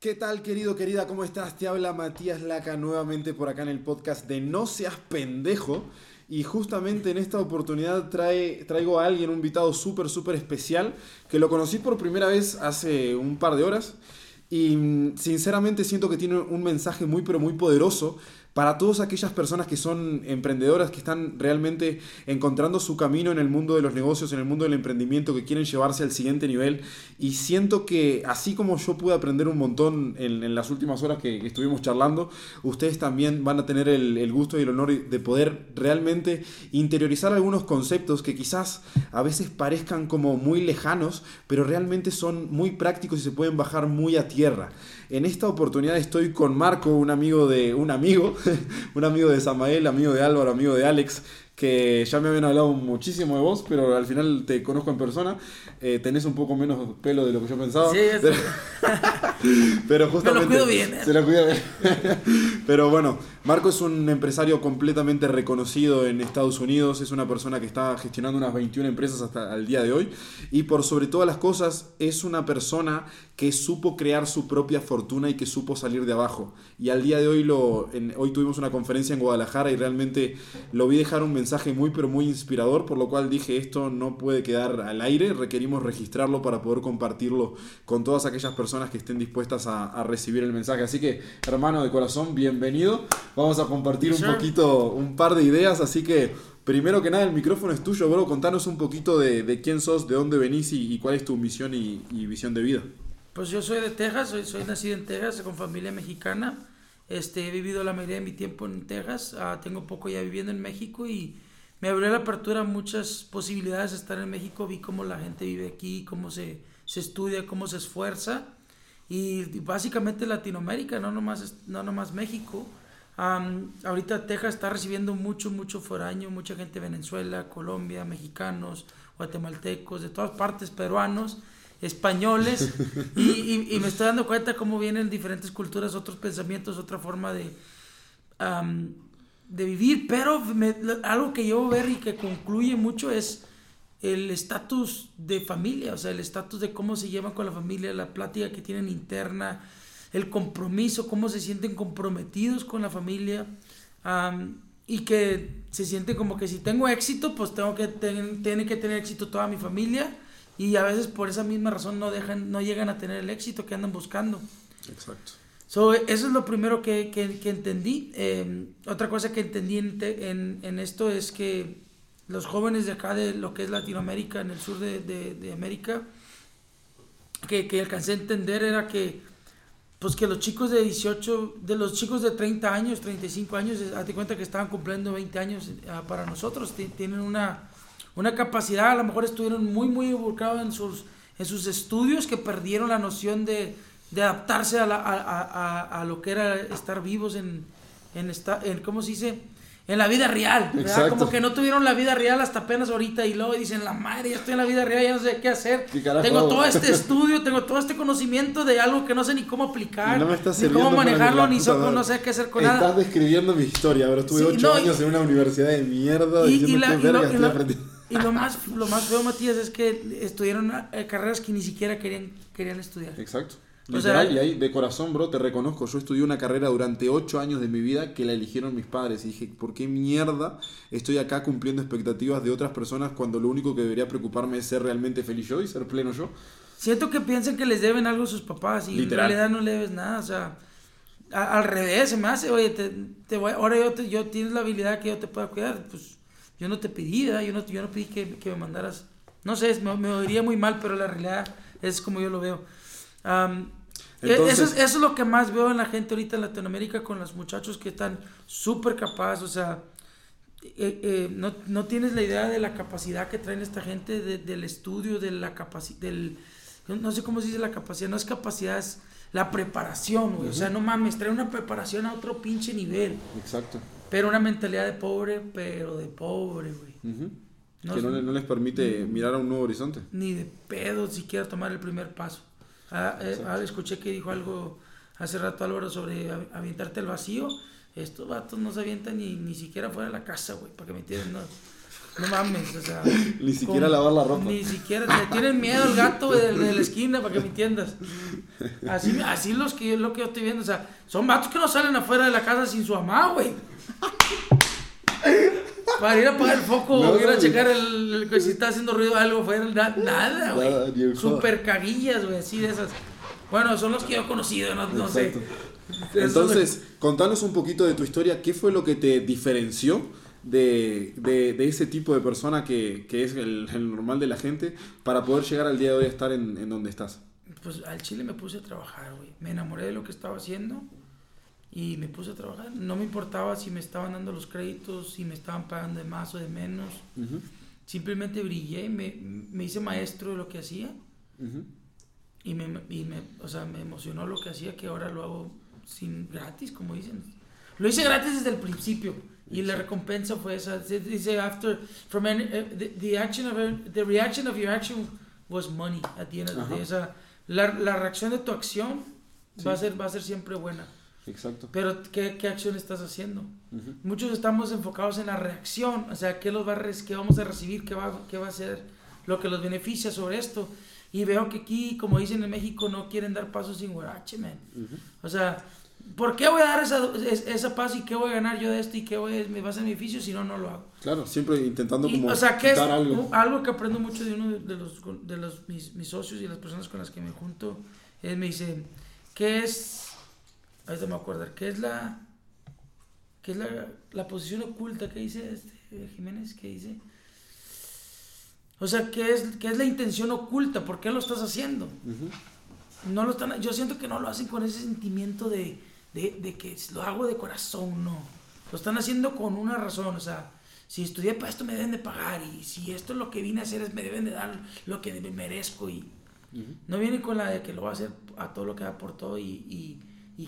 ¿Qué tal, querido, querida? ¿Cómo estás? Te habla Matías Laca nuevamente por acá en el podcast de No seas pendejo. Y justamente en esta oportunidad traigo a alguien, un invitado súper, súper especial, que lo conocí por primera vez hace un par de horas. Y sinceramente siento que tiene un mensaje muy, pero muy poderoso para todas aquellas personas que son emprendedoras, que están realmente encontrando su camino en el mundo de los negocios, en el mundo del emprendimiento, que quieren llevarse al siguiente nivel. Y siento que así como yo pude aprender un montón en las últimas horas que estuvimos charlando, ustedes también van a tener el gusto y el honor de poder realmente interiorizar algunos conceptos que quizás a veces parezcan como muy lejanos, pero realmente son muy prácticos y se pueden bajar muy a tierra. En esta oportunidad estoy con Marco, un amigo de Samael, amigo de Álvaro, amigo de Alex, que ya me habían hablado muchísimo de vos, pero al final te conozco en persona. Tenés un poco menos pelo de lo que yo pensaba. Sí, eso. Pero justamente... Me lo cuido bien, ¿eh? Se lo cuido bien. Pero bueno, Marco es un empresario completamente reconocido en Estados Unidos. Es una persona que está gestionando unas 21 empresas hasta el día de hoy. Y por sobre todas las cosas, es una persona que supo crear su propia fortuna y que supo salir de abajo. Y al día de hoy, hoy tuvimos una conferencia en Guadalajara y realmente lo vi dejar un mensaje muy pero muy inspirador, por lo cual dije, esto no puede quedar al aire, requerimos registrarlo para poder compartirlo con todas aquellas personas que estén dispuestas a recibir el mensaje. Así que, hermano de corazón, bienvenido. Vamos a compartir un poquito, un par de ideas, así que primero que nada el micrófono es tuyo, bro. Contanos un poquito de quién sos, de dónde venís y cuál es tu misión y visión de vida. Pues yo soy de Texas, soy nacido en Texas con familia mexicana. He vivido la mayoría de mi tiempo en Texas, tengo poco ya viviendo en México y me abrió la apertura a muchas posibilidades de estar en México. Vi cómo la gente vive aquí, cómo se estudia, cómo se esfuerza y básicamente Latinoamérica, no nomás México. Ahorita Texas está recibiendo mucho foráneo, mucha gente de Venezuela, Colombia, mexicanos, guatemaltecos, de todas partes, peruanos, españoles y me estoy dando cuenta cómo vienen diferentes culturas, otros pensamientos, otra forma de vivir, pero algo que yo veo y que concluye mucho es el estatus de familia, o sea, el estatus de cómo se llevan con la familia, la plática que tienen interna, el compromiso, cómo se sienten comprometidos con la familia, y que se sienten como que si tengo éxito, pues tiene que tener éxito toda mi familia. Y a veces por esa misma razón no llegan a tener el éxito que andan buscando. Exacto. Eso es lo primero que entendí. Otra cosa que entendí en esto es que los jóvenes de acá, de lo que es Latinoamérica, en el sur de América, que alcancé a entender era que los chicos de 18, de los chicos de 30 años, 35 años, hazte cuenta que estaban cumpliendo 20 años para nosotros. Tienen una capacidad, a lo mejor estuvieron muy involucrados en sus estudios, que perdieron la noción de adaptarse a lo que era estar vivos en ¿cómo se dice? En la vida real, ¿verdad? Como que no tuvieron la vida real hasta apenas ahorita y luego dicen, la madre, ya estoy en la vida real, ya no sé qué hacer. ¿Qué carajo? Tengo todo este estudio, tengo todo este conocimiento de algo que no sé ni cómo aplicar, ni cómo manejarlo, no sé qué hacer con nada. Estás describiendo mi historia, pero estuve 8 años en una universidad de mierda estoy aprendiendo. Y lo más feo, Matías, es que estudiaron carreras que ni siquiera querían estudiar. Exacto. Literal, y ahí de corazón, bro, te reconozco. Yo estudié una carrera durante 8 años de mi vida que la eligieron mis padres. Y dije, ¿por qué mierda estoy acá cumpliendo expectativas de otras personas cuando lo único que debería preocuparme es ser realmente feliz yo y ser pleno yo? Siento que piensan que les deben algo a sus papás y literal, en realidad no le debes nada. O sea, al revés, se me hace, oye, ahora yo tienes la habilidad que yo te pueda cuidar, pues... Yo no te pedí, ¿verdad? Yo no pedí que me mandaras. No sé, me oiría muy mal, pero la realidad es como yo lo veo. Entonces, eso es lo que más veo en la gente ahorita en Latinoamérica, con los muchachos que están súper capaces. O sea, no tienes la idea de la capacidad que traen esta gente del estudio, de la capacidad, no sé cómo se dice la capacidad, no es capacidad, es la preparación, güey. Uh-huh. O sea, no mames, trae una preparación a otro pinche nivel. Exacto. Pero una mentalidad de pobre, güey. Uh-huh. Que no les permite mirar a un nuevo horizonte. Ni de pedo siquiera tomar el primer paso. Escuché que dijo algo hace rato Álvaro sobre avientarte al vacío. Estos vatos no se avientan ni siquiera fuera de la casa, güey, para que me entiendan. No mames, o sea. Ni siquiera lavar la ropa. Ni siquiera. Te tienen miedo al gato de la esquina, para que me entiendas. Así lo que yo estoy viendo, o sea, son vatos que no salen afuera de la casa sin su mamá, güey. Para ir a apagar el foco, no, ir a checar el si está haciendo ruido algo fuera, nada, güey. Super caguillas, güey, así de esas. Bueno, son los que yo he conocido, no sé. Entonces, contanos un poquito de tu historia. ¿Qué fue lo que te diferenció de ese tipo de persona que es el normal de la gente, para poder llegar al día de hoy a estar en donde estás? Pues al chile me puse a trabajar, güey. Me enamoré de lo que estaba haciendo y me puse a trabajar. No me importaba si me estaban dando los créditos, si me estaban pagando de más o de menos. Uh-huh. Simplemente brillé, me hice maestro de lo que hacía. Uh-huh. Y me emocionó lo que hacía, que ahora lo hago gratis, como dicen. Lo hice gratis desde el principio. Y la recompensa fue esa. Dice, the reaction of your action was money at the end of the day. O sea, la reacción de tu acción va a ser siempre buena. Exacto. Pero ¿qué acción estás haciendo? Uh-huh. Muchos estamos enfocados en la reacción, o sea, qué vamos a recibir, qué va a ser lo que los beneficia sobre esto. Y veo que aquí, como dicen en México, no quieren dar pasos sin huarache, man. Uh-huh. O sea, ¿por qué voy a dar esa paso y qué voy a ganar yo de esto y qué va a ser mi beneficio si no lo hago? Claro, siempre intentando como, o sea, que es algo que aprendo mucho de uno de los mis socios y las personas con las que me junto. Él me dice, ahí se me acuerda, ¿qué es la posición oculta que dice Jiménez? ¿Qué dice? O sea, ¿qué es la intención oculta? ¿Por qué lo estás haciendo? Uh-huh. No lo están, yo siento que no lo hacen con ese sentimiento de que lo hago de corazón, no. Lo están haciendo con una razón, o sea, si estudié para esto me deben de pagar, y si esto es lo que vine a hacer, me deben de dar lo que me merezco, y uh-huh. No viene con la de que lo voy a hacer a todo lo que aportó y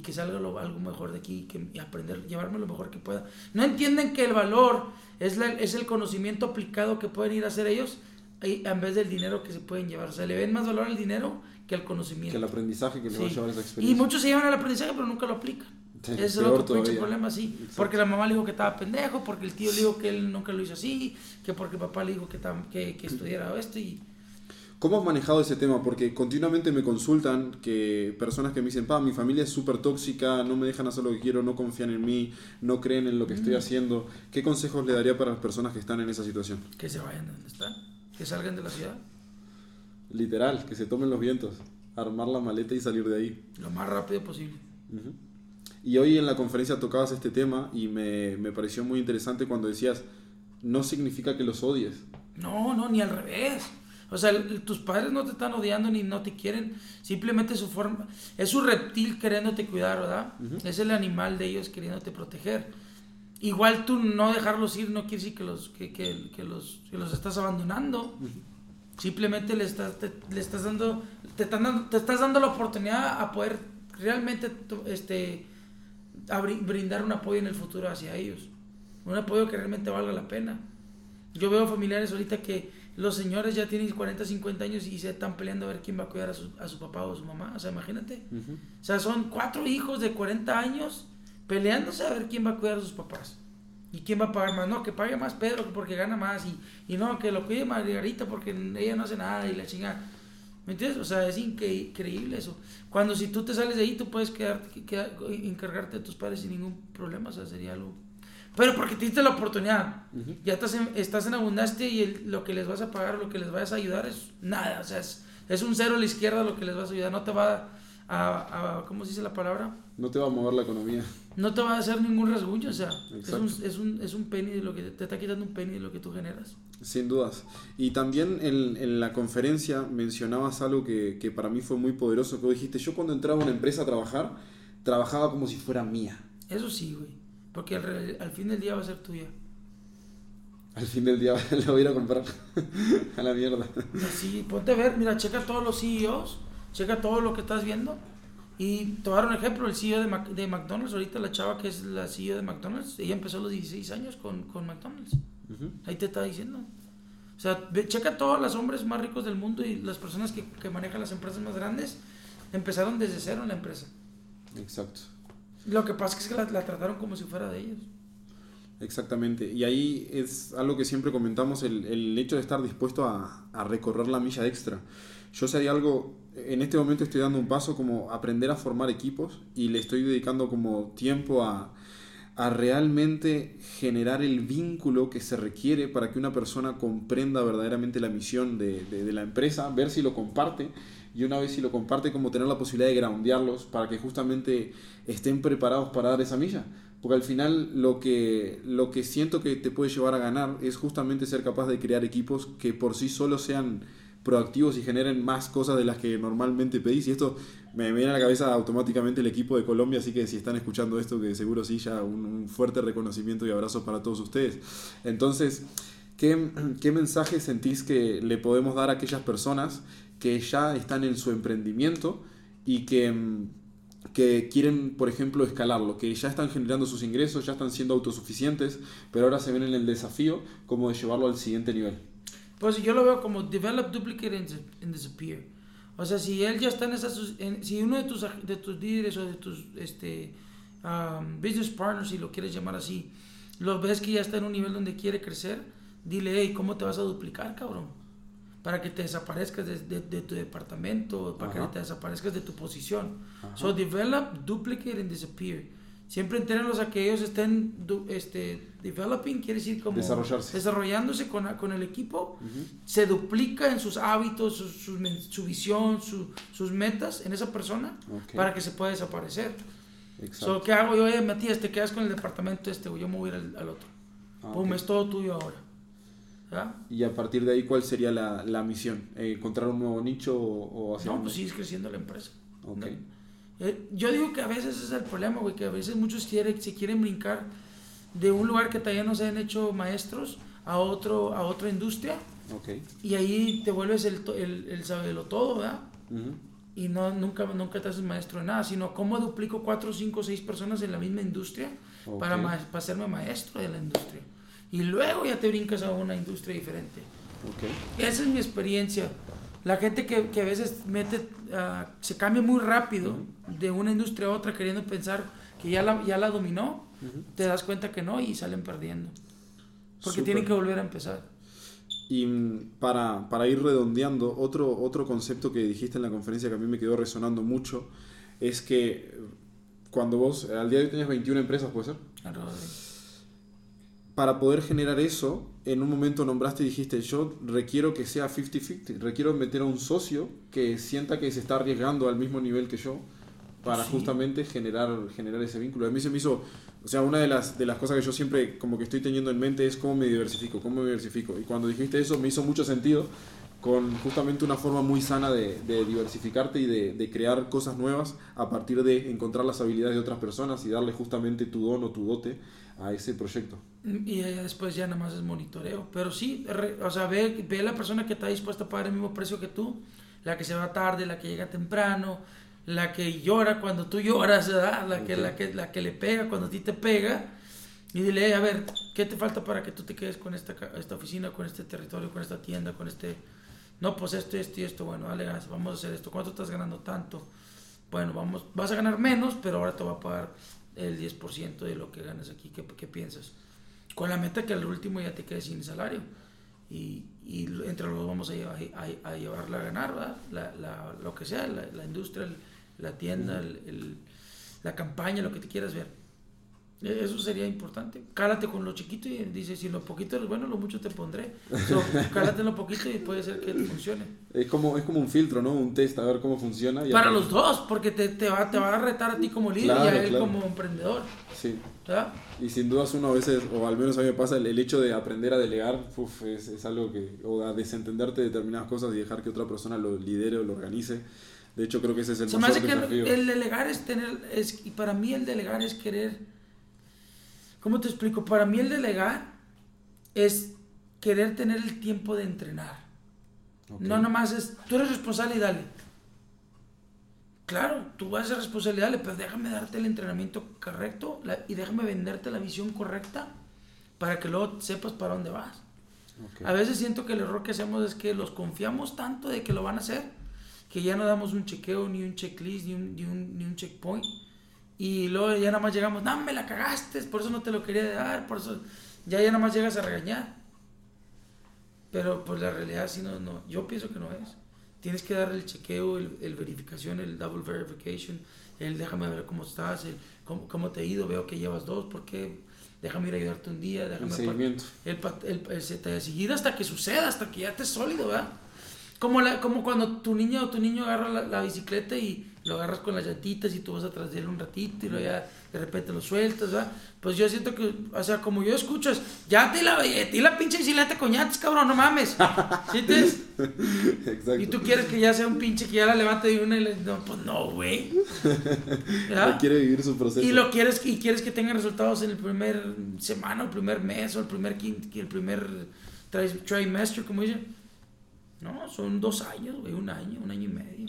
que salga algo mejor de aquí, y aprender, llevarme lo mejor que pueda. No entienden que el valor es el conocimiento aplicado que pueden ir a hacer ellos, en vez del dinero que se pueden llevar. O sea, le ven más valor al dinero que al conocimiento, que el aprendizaje que le va a llevar esa experiencia. Y muchos se llevan el aprendizaje pero nunca lo aplican. Sí, eso es lo que pinche problema, sí. Exacto. Porque la mamá le dijo que estaba pendejo, porque el tío le dijo que él nunca lo hizo así, que porque el papá le dijo que estudiara esto. Y ¿cómo has manejado ese tema? Porque continuamente me consultan que personas que me dicen, mi familia es súper tóxica, no me dejan hacer lo que quiero, no confían en mí, no creen en lo que estoy haciendo. ¿Qué consejos le daría para las personas que están en esa situación? Que se vayan de donde están, que salgan de la ciudad. Literal, que se tomen los vientos, armar la maleta y salir de ahí. Lo más rápido posible. Uh-huh. Y hoy en la conferencia tocabas este tema y me pareció muy interesante cuando decías, no significa que los odies. No, ni al revés. O sea, tus padres no te están odiando ni no te quieren, simplemente su forma, es su reptil queriéndote cuidar, ¿verdad? Uh-huh. Es el animal de ellos queriéndote proteger. Igual tú no dejarlos ir no quiere decir que los estás abandonando. Uh-huh. Simplemente te estás dando la oportunidad a poder realmente brindar un apoyo en el futuro hacia ellos, un apoyo que realmente valga la pena. Yo veo familiares ahorita que los señores ya tienen 40, 50 años y se están peleando a ver quién va a cuidar a su papá o a su mamá. O sea, imagínate. Uh-huh. O sea, son 4 hijos de 40 años peleándose a ver quién va a cuidar a sus papás. Y quién va a pagar más. No, que pague más Pedro porque gana más. Y no, que lo cuide Margarita porque ella no hace nada y la chingada. ¿Me entiendes? O sea, es increíble eso. Cuando si tú te sales de ahí, tú puedes encargarte de tus padres sin ningún problema. O sea, sería algo... Pero porque te diste la oportunidad, uh-huh. Ya estás en abundancia y lo que les vas a pagar, lo que les vas a ayudar es nada, o sea, es un cero a la izquierda lo que les vas a ayudar, no te va a ¿cómo se dice la palabra? No te va a mover la economía. No te va a hacer ningún rasguño, o sea, es un penny de lo que te está quitando un penny de lo que tú generas. Sin dudas. Y también en la conferencia mencionabas algo que para mí fue muy poderoso, que vos dijiste, yo cuando entraba a una empresa a trabajar, trabajaba como si fuera mía. Eso sí, güey. Porque al fin del día va a ser tuya. Al fin del día la voy a ir a comprar a la mierda. Así, ponte a ver, mira, checa todos los CEOs, checa todo lo que estás viendo. Y te voy a dar un ejemplo, el CEO de McDonald's, ahorita la chava que es la CEO de McDonald's, ella empezó a los 16 años con McDonald's. Uh-huh. Ahí te está diciendo. O sea, checa todos los hombres más ricos del mundo y las personas que manejan las empresas más grandes, empezaron desde cero en la empresa. Exacto. Lo que pasa es que la trataron como si fuera de ellos. Exactamente, y ahí es algo que siempre comentamos, el hecho de estar dispuesto a recorrer la milla extra. Yo sé, hay algo, en este momento estoy dando un paso como aprender a formar equipos y le estoy dedicando como tiempo a realmente generar el vínculo que se requiere para que una persona comprenda verdaderamente la misión de la empresa, ver si lo comparte, y una vez si lo comparte, como tener la posibilidad de groundearlos para que justamente estén preparados para dar esa milla. Porque al final lo que siento que te puede llevar a ganar es justamente ser capaz de crear equipos que por sí solos sean proactivos y generen más cosas de las que normalmente pedís. Y esto me viene a la cabeza automáticamente el equipo de Colombia, así que si están escuchando esto, que seguro sí, ya un fuerte reconocimiento y abrazo para todos ustedes. Entonces, ¿qué mensaje sentís que le podemos dar a aquellas personas que ya están en su emprendimiento y que quieren, por ejemplo, escalarlo, que ya están generando sus ingresos, ya están siendo autosuficientes, pero ahora se ven en el desafío como de llevarlo al siguiente nivel? Pues yo lo veo como develop, duplicate and disappear. O sea, si él ya está en esas, si uno de tus líderes o de tus business partners, si lo quieres llamar así, lo ves que ya está en un nivel donde quiere crecer, dile, hey, ¿cómo te vas a duplicar, cabrón? Para que te desaparezcas de tu departamento, para que te desaparezcas de tu posición. Ajá. So develop, duplicate and disappear. Siempre entrenarlos a que ellos estén developing, quiere decir como desarrollándose con el equipo. Uh-huh. Se duplica en sus hábitos, su visión, sus metas en esa persona, okay, para que se pueda desaparecer. Exacto. So, ¿qué hago yo? Oye, Matías, te quedas con el departamento o yo me voy a ir al otro. Ah, boom, okay, es todo tuyo ahora. ¿Ya? Y a partir de ahí, ¿cuál sería la misión? ¿Encontrar un nuevo nicho o hacer? No, pues sigues creciendo la empresa. Okay. ¿No? Yo digo que a veces ese es el problema, güey, que a veces muchos se quieren brincar de un lugar que todavía no se han hecho maestros a otra industria. Okay. Y ahí te vuelves el saberlo todo, ¿verdad? Uh-huh. Y nunca te haces maestro de nada, sino cómo duplico 4, 5, 6 personas en la misma industria, okay, para hacerme maestro de la industria. Y luego ya te brincas a una industria diferente. Okay. Esa es mi experiencia. La gente que a veces se cambia muy rápido, uh-huh, de una industria a otra queriendo pensar que ya la dominó, uh-huh, te das cuenta que no y salen perdiendo. Porque tienen que volver a empezar. Y para ir redondeando, otro concepto que dijiste en la conferencia que a mí me quedó resonando mucho es que cuando vos, al día de hoy tenés 21 empresas, ¿puede ser? Alrededor de... Para poder generar eso, en un momento nombraste y dijiste, yo requiero que sea 50-50, requiero meter a un socio que sienta que se está arriesgando al mismo nivel que yo para, sí, justamente generar ese vínculo. A mí se me hizo, o sea, una de las cosas que yo siempre como que estoy teniendo en mente es cómo me diversifico. Y cuando dijiste eso me hizo mucho sentido, con justamente una forma muy sana de diversificarte y de crear cosas nuevas a partir de encontrar las habilidades de otras personas y darle justamente tu don o tu dote a ese proyecto. Y después ya nada más es monitoreo, pero sí, o sea, ve la persona que está dispuesta a pagar el mismo precio que tú, la que se va tarde, la que llega temprano, la que llora cuando tú lloras, ¿verdad? La que le pega cuando a ti te pega. Y dile, a ver, ¿qué te falta para que tú te quedes con esta oficina, con este territorio, con esta tienda, con este... No, pues esto y esto, bueno, dale, vamos a hacer esto. ¿Cuánto estás ganando tanto? Bueno, vas a ganar menos, pero ahora te va a pagar el 10% de lo que ganas aquí. ¿Qué piensas? Con la meta que al último ya te quedes sin salario. Y entre los dos vamos a llevarla a ganar, ¿verdad? Lo que sea, la industria, la tienda, la campaña, lo que te quieras ver. Eso sería importante. Cálate con lo chiquito y dice, si lo poquito es bueno, lo mucho te pondré. So, cálate en lo poquito y puede ser que te funcione. Es como un filtro, ¿no? Un test, a ver cómo funciona. Y para los dos, porque te va a retar a ti como líder, claro, y a él, claro, como emprendedor. Sí. ¿Verdad? Y sin dudas uno a veces, o al menos a mí me pasa, el hecho de aprender a delegar, es algo que... O a desentenderte de determinadas cosas y dejar que otra persona lo lidere o lo organice. De hecho, creo que ese es el mayor desafío. El delegar es y para mí el delegar es querer... ¿Cómo te explico? Para mí el delegar es querer tener el tiempo de entrenar. Okay. No nomás es, tú eres responsable y dale. Claro, tú vas a ser responsable y dale, pero déjame darte el entrenamiento correcto y déjame venderte la visión correcta para que luego sepas para dónde vas. Okay. A veces siento que el error que hacemos es que los confiamos tanto de que lo van a hacer que ya no damos un chequeo, ni un checklist, ni un checkpoint. Y luego ya nada más llegamos, no, me la cagaste, por eso no te lo quería dar, por eso... Ya nada más llegas a regañar. Pero pues la realidad sí no, yo pienso que no es. Tienes que darle el chequeo, el verificación, el double verification, el déjame ver cómo estás, el cómo te ha ido, veo que llevas 2, ¿por qué? Déjame ir a ayudarte un día, déjame... El seguimiento. El seguir hasta que suceda, hasta que ya estés sólido, ¿verdad? Como cuando tu niña o tu niño agarra la bicicleta y lo agarras con las llantitas y tú vas atrás de él un ratito y luego ya de repente lo sueltas, ¿verdad? Pues yo siento que, o sea, como yo escucho, es, ya te la pinche bicicleta con llantas, cabrón, no mames. ¿Sí te es? Exacto. Y tú quieres que ya sea un pinche que ya la levante de una y le... No, pues no, güey. No quiere vivir su proceso. Y lo quieres, y quieres que tenga resultados en el primer semana, el primer mes o el primer trimestre, como dicen. No, son 2 años, güey, un año y medio,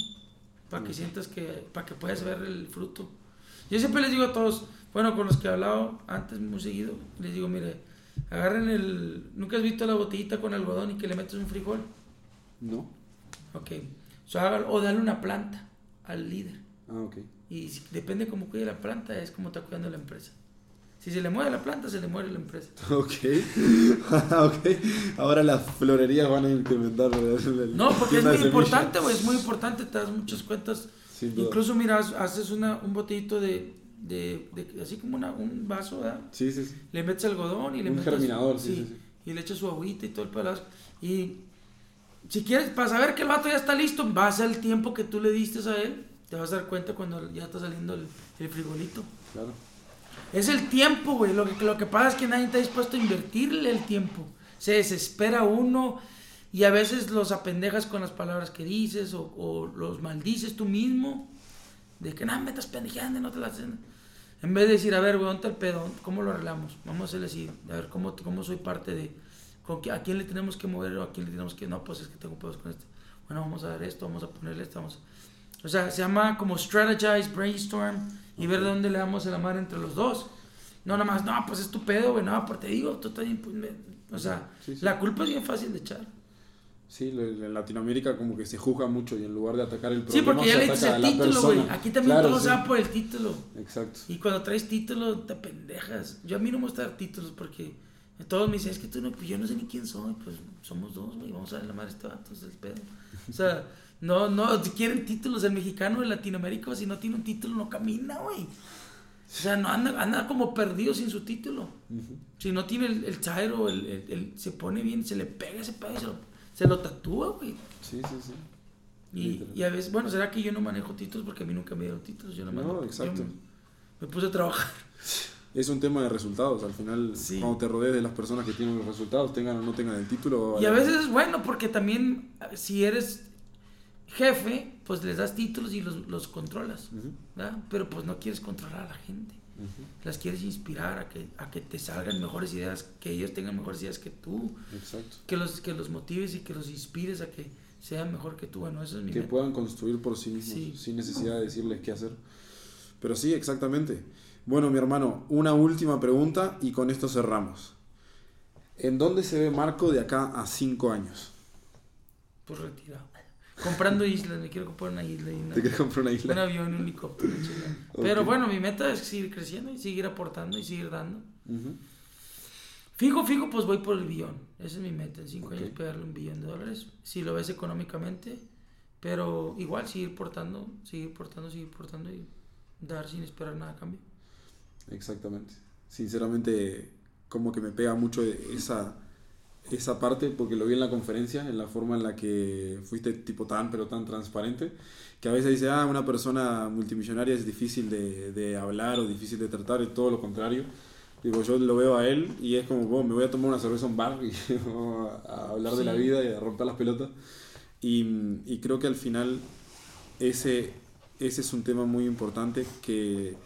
para que sientas que, para que puedas ver el fruto. Yo siempre les digo a todos, bueno, con los que he hablado antes muy seguido, les digo, mire, agarren ¿nunca has visto la botellita con algodón y que le metes un frijol? No. Ok, o dale una planta al líder. Ah, ok. Y depende cómo cuide la planta, es como está cuidando la empresa. Si se le mueve la planta, se le muere la empresa. Ok. Ahora las florerías van a incrementar. No, porque es muy importante, güey. Es muy importante. Te das muchas cuentas. Incluso, mira, haces un botellito de así como un vaso, ¿verdad? Sí. Le metes algodón y le metes... Un germinador, sí. Y le echas su agüita y todo el palazo. Y si quieres, para saber que el vato ya está listo, vas al tiempo que tú le diste a él. Te vas a dar cuenta cuando ya está saliendo el frijolito. Claro. Es el tiempo, güey. Lo que pasa es que nadie está dispuesto a invertirle el tiempo. Se desespera uno y a veces los apendejas con las palabras que dices o los maldices tú mismo. De que, me estás pendejeando y no te la hacen. En vez de decir, a ver, güey, ¿dónde está el pedo? ¿Cómo lo arreglamos? Vamos a hacerle así. A ver, ¿cómo soy parte de... ¿A quién le tenemos que mover o a quién le tenemos que...? No, pues es que tengo pedos con este. Bueno, vamos a dar esto, vamos a ponerle esto, vamos a... O sea, se llama como strategize, brainstorm... Y ver de dónde le damos a la madre entre los dos. No, nada más, pues es tu pedo, güey. No, pues te digo, tú estás O sea, sí. La culpa es bien fácil de echar. Sí, en Latinoamérica como que se juzga mucho y en lugar de atacar el problema. Sí, porque ya le dices el título, güey. Aquí también claro, todo se va por el título. Exacto. Y cuando traes título, te pendejas. Yo a mí no me gusta dar títulos porque todos me dicen, es que tú no, pues yo no sé ni quién soy. Pues somos 2, güey. Vamos a ver la madre está, entonces el pedo. O sea. No, quieren títulos. El mexicano, el latinoamericano, si no tiene un título, no camina, güey. O sea, no anda como perdido sin su título. Uh-huh. Si no tiene el chairo, el se pone bien, se le pega ese pedo, se lo tatúa, güey. Sí. Y a veces, bueno, ¿será que yo no manejo títulos? Porque a mí nunca me dieron títulos. Yo no manejo. No, exacto. Me puse a trabajar. Es un tema de resultados, al final sí. Cuando te rodees de las personas que tienen los resultados, tengan o no tengan el título. Y a veces es bueno, porque también si eres... jefe, pues les das títulos y los controlas, uh-huh. ¿Verdad? Pero pues no quieres controlar a la gente, uh-huh. Las quieres inspirar a que te salgan mejores ideas, que ellos tengan mejores ideas que tú. Exacto. Que los motives y que los inspires a que sean mejor que tú. Bueno, eso es mi meta. Que puedan construir por sí mismos, sí. Sin necesidad de decirles qué hacer. Pero sí, exactamente. Bueno, mi hermano, una última pregunta y con esto cerramos. ¿En dónde se ve Marco de acá a 5 años? Pues retirado. Comprando islas, me quiero comprar una isla. ¿Te quieres comprar una isla? Un avión, un helicóptero. Okay. Pero bueno, mi meta es seguir creciendo y seguir aportando y seguir dando. Uh-huh. Fijo, pues voy por el billón. Esa es mi meta, en 5 okay. años pegarle $1 billón. Si lo ves económicamente, pero igual seguir portando y dar sin esperar nada a cambio. Exactamente. Sinceramente, como que me pega mucho esa parte, porque lo vi en la conferencia, en la forma en la que fuiste tipo tan transparente, que a veces dice, una persona multimillonaria es difícil de hablar o difícil de tratar, y todo lo contrario. Digo, yo lo veo a él y es como, me voy a tomar una cerveza en un bar y vamos a hablar de la vida y a romper las pelotas. Y creo que al final ese es un tema muy importante que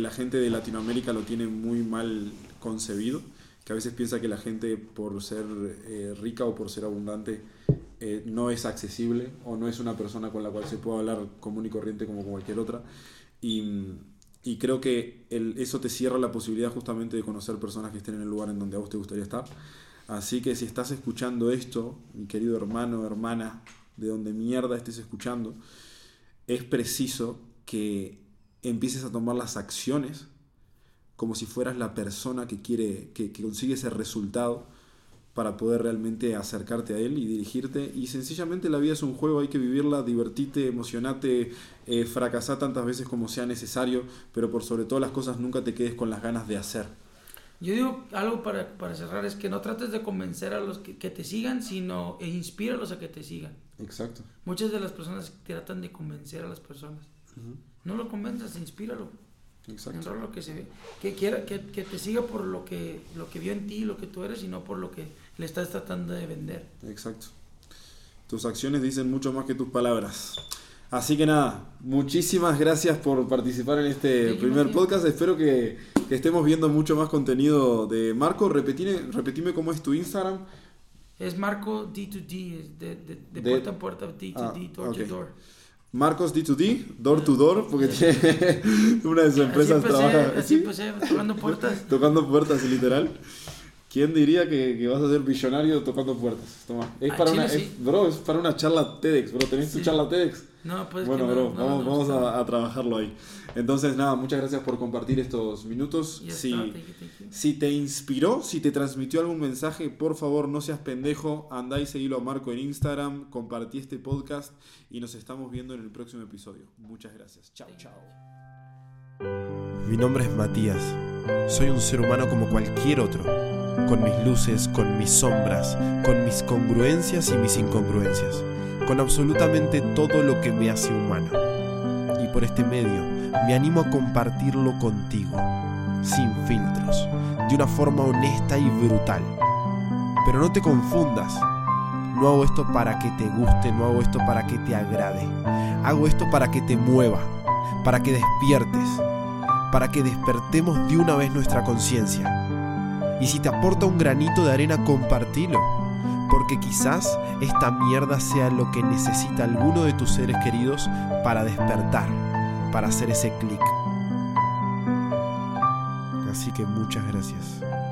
la gente de Latinoamérica lo tiene muy mal concebido. Que a veces piensa que la gente por ser rica o por ser abundante no es accesible o no es una persona con la cual se puede hablar común y corriente como cualquier otra, y creo que eso te cierra la posibilidad justamente de conocer personas que estén en el lugar en donde a vos te gustaría estar. Así que si estás escuchando esto, mi querido hermano, hermana, de donde mierda estés escuchando, es preciso que empieces a tomar las acciones como si fueras la persona que quiere, que consigue ese resultado para poder realmente acercarte a él y dirigirte. Y sencillamente la vida es un juego, hay que vivirla, divertirte, emocionate, fracasar tantas veces como sea necesario, pero por sobre todas las cosas nunca te quedes con las ganas de hacer. Yo digo algo para cerrar, es que no trates de convencer a los que te sigan, sino inspíralos a que te sigan. Exacto. Muchas de las personas tratan de convencer a las personas. Uh-huh. No lo convenzas, inspíralo. Exacto. En lo que se ve. Que quiera que te siga por lo que vio en ti, lo que tú eres, y no por lo que le estás tratando de vender. Exacto. Tus acciones dicen mucho más que tus palabras. Así que nada, muchísimas gracias por participar en este primer podcast. Espero que estemos viendo mucho más contenido de Marco. Repetime cómo es tu Instagram. Es Marco D2D, de puerta en puerta, D2D, door to door. Marcos D2D, door to door, porque tiene una de sus empresas trabaja. Así empecé, tocando puertas. Tocando puertas, literal. ¿Quién diría que vas a ser millonario tocando puertas? Toma. Es para una charla TEDx, bro. ¿Tenés tu charla TEDx? No, pues bueno, bro, vamos a trabajarlo ahí. Entonces, nada, muchas gracias por compartir estos minutos. Si te inspiró, si te transmitió algún mensaje, por favor, no seas pendejo. Andá y seguilo a Marco en Instagram. Compartí este podcast y nos estamos viendo en el próximo episodio. Muchas gracias. Chao, chao. Mi nombre es Matías. Soy un ser humano como cualquier otro, con mis luces, con mis sombras, con mis congruencias y mis incongruencias, con absolutamente todo lo que me hace humano. Y por este medio me animo a compartirlo contigo, sin filtros, de una forma honesta y brutal. Pero no te confundas, no hago esto para que te guste, no hago esto para que te agrade, hago esto para que te mueva, para que despiertes, para que despertemos de una vez nuestra conciencia. Y si te aporta un granito de arena, compartilo, porque quizás esta mierda sea lo que necesita alguno de tus seres queridos para despertar, para hacer ese clic. Así que muchas gracias.